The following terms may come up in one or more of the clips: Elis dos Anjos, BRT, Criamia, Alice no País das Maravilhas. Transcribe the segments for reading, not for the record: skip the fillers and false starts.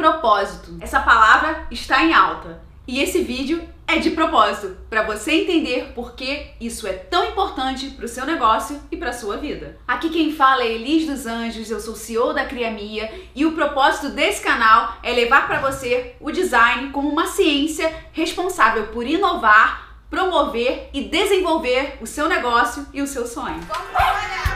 propósito. Essa palavra está em alta e esse vídeo é de propósito, para você entender por que isso é tão importante para o seu negócio e para a sua vida. Aqui quem fala é Elis dos Anjos, eu sou CEO da Criamia e o propósito desse canal é levar para você o design como uma ciência responsável por inovar, promover e desenvolver o seu negócio e o seu sonho. Vamos trabalhar!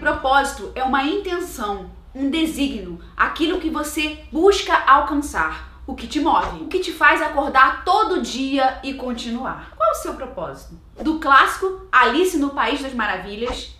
Propósito é uma intenção, um desígnio, aquilo que você busca alcançar, o que te move, o que te faz acordar todo dia e continuar. Qual é o seu propósito? Do clássico Alice no País das Maravilhas,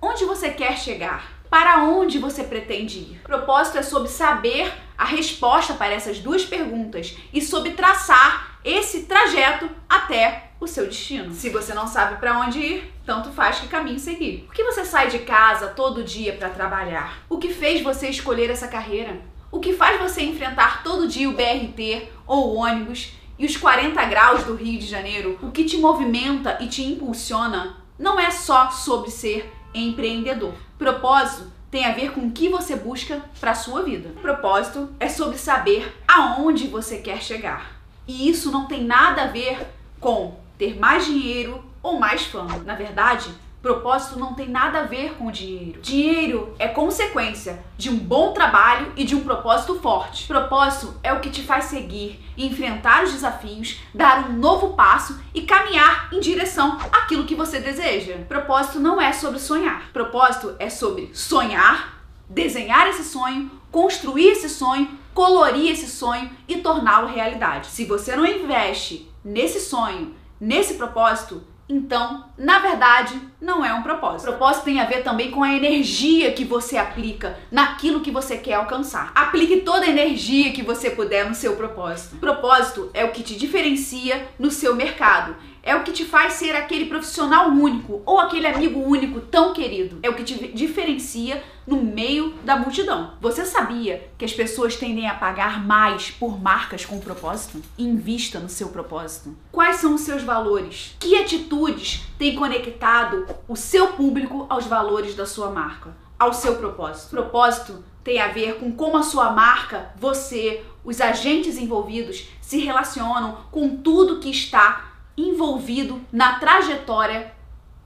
onde você quer chegar? Para onde você pretende ir? Propósito é sobre saber a resposta para essas duas perguntas e sobre traçar esse trajeto até o seu destino. Se você não sabe para onde ir, tanto faz que caminho seguir. Por que você sai de casa todo dia para trabalhar? O que fez você escolher essa carreira? O que faz você enfrentar todo dia o BRT ou o ônibus e os 40 graus do Rio de Janeiro? O que te movimenta e te impulsiona não é só sobre ser empreendedor. Propósito tem a ver com o que você busca para a sua vida. Propósito é sobre saber aonde você quer chegar. E isso não tem nada a ver com ter mais dinheiro ou mais fama. Na verdade, propósito não tem nada a ver com dinheiro. Dinheiro é consequência de um bom trabalho e de um propósito forte. Propósito é o que te faz seguir, enfrentar os desafios, dar um novo passo e caminhar em direção àquilo que você deseja. Propósito não é sobre sonhar. Propósito é sobre sonhar, desenhar esse sonho, construir esse sonho, colorir esse sonho e torná-lo realidade. Se você não investe nesse sonho, nesse propósito, então, na verdade, não é um propósito. Propósito tem a ver também com a energia que você aplica naquilo que você quer alcançar. Aplique toda a energia que você puder no seu propósito. Propósito é o que te diferencia no seu mercado. É o que te faz ser aquele profissional único ou aquele amigo único tão querido. É o que te diferencia no meio da multidão. Você sabia que as pessoas tendem a pagar mais por marcas com propósito? Invista no seu propósito. Quais são os seus valores? Que atitudes têm conectado o seu público aos valores da sua marca, ao seu propósito? Propósito tem a ver com como a sua marca, você, os agentes envolvidos se relacionam com tudo que está envolvido na trajetória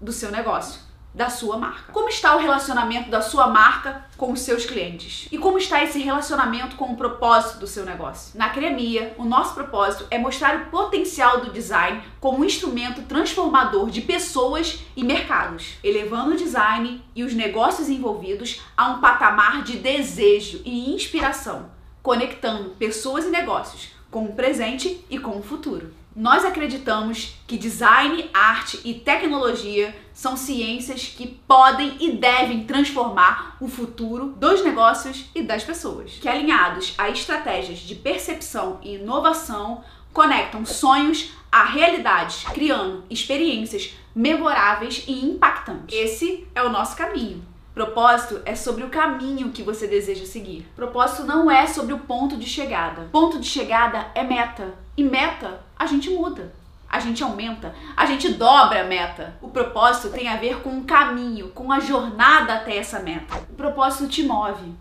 do seu negócio, da sua marca. Como está o relacionamento da sua marca com os seus clientes? E como está esse relacionamento com o propósito do seu negócio? Na Criamia, o nosso propósito é mostrar o potencial do design como um instrumento transformador de pessoas e mercados, elevando o design e os negócios envolvidos a um patamar de desejo e inspiração, conectando pessoas e negócios com o presente e com o futuro. Nós acreditamos que design, arte e tecnologia são ciências que podem e devem transformar o futuro dos negócios e das pessoas, que alinhados a estratégias de percepção e inovação, conectam sonhos a realidades, criando experiências memoráveis e impactantes. Esse é o nosso caminho. Propósito é sobre o caminho que você deseja seguir. Propósito não é sobre o ponto de chegada. Ponto de chegada é meta. E meta a gente muda, a gente aumenta, a gente dobra a meta. O propósito tem a ver com o caminho, com a jornada até essa meta. O propósito te move.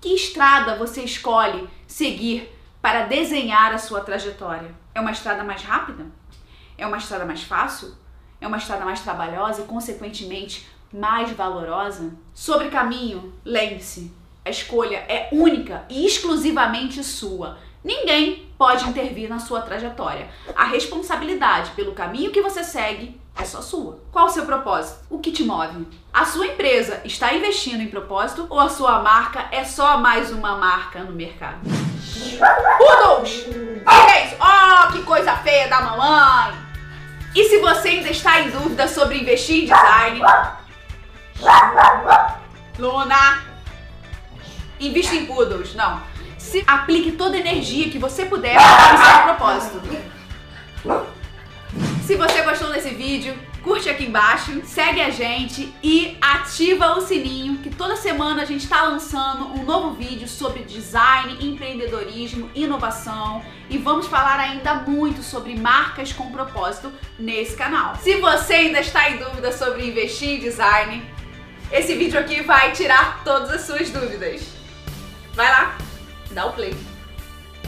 Que estrada você escolhe seguir para desenhar a sua trajetória? É uma estrada mais rápida? É uma estrada mais fácil? É uma estrada mais trabalhosa e, consequentemente, mais valorosa? Sobre caminho, lembre-se, a escolha é única e exclusivamente sua. Ninguém pode intervir na sua trajetória. A responsabilidade pelo caminho que você segue é só sua. Qual o seu propósito? O que te move? A sua empresa está investindo em propósito ou a sua marca é só mais uma marca no mercado? Dois, três, oh, que coisa feia da mamãe! E se você ainda está em dúvida sobre investir em design, Luna, invista em poodles, não. Se aplique toda a energia que você puder para o seu propósito. Se você gostou desse vídeo, vídeo, curte aqui embaixo, segue a gente e ativa o sininho, que toda semana a gente está lançando um novo vídeo sobre design, empreendedorismo, inovação, e vamos falar ainda muito sobre marcas com propósito nesse canal. Se você ainda está em dúvida sobre investir em design, esse vídeo aqui vai tirar todas as suas dúvidas. Vai lá, dá o play.